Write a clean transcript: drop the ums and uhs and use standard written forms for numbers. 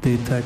Detection.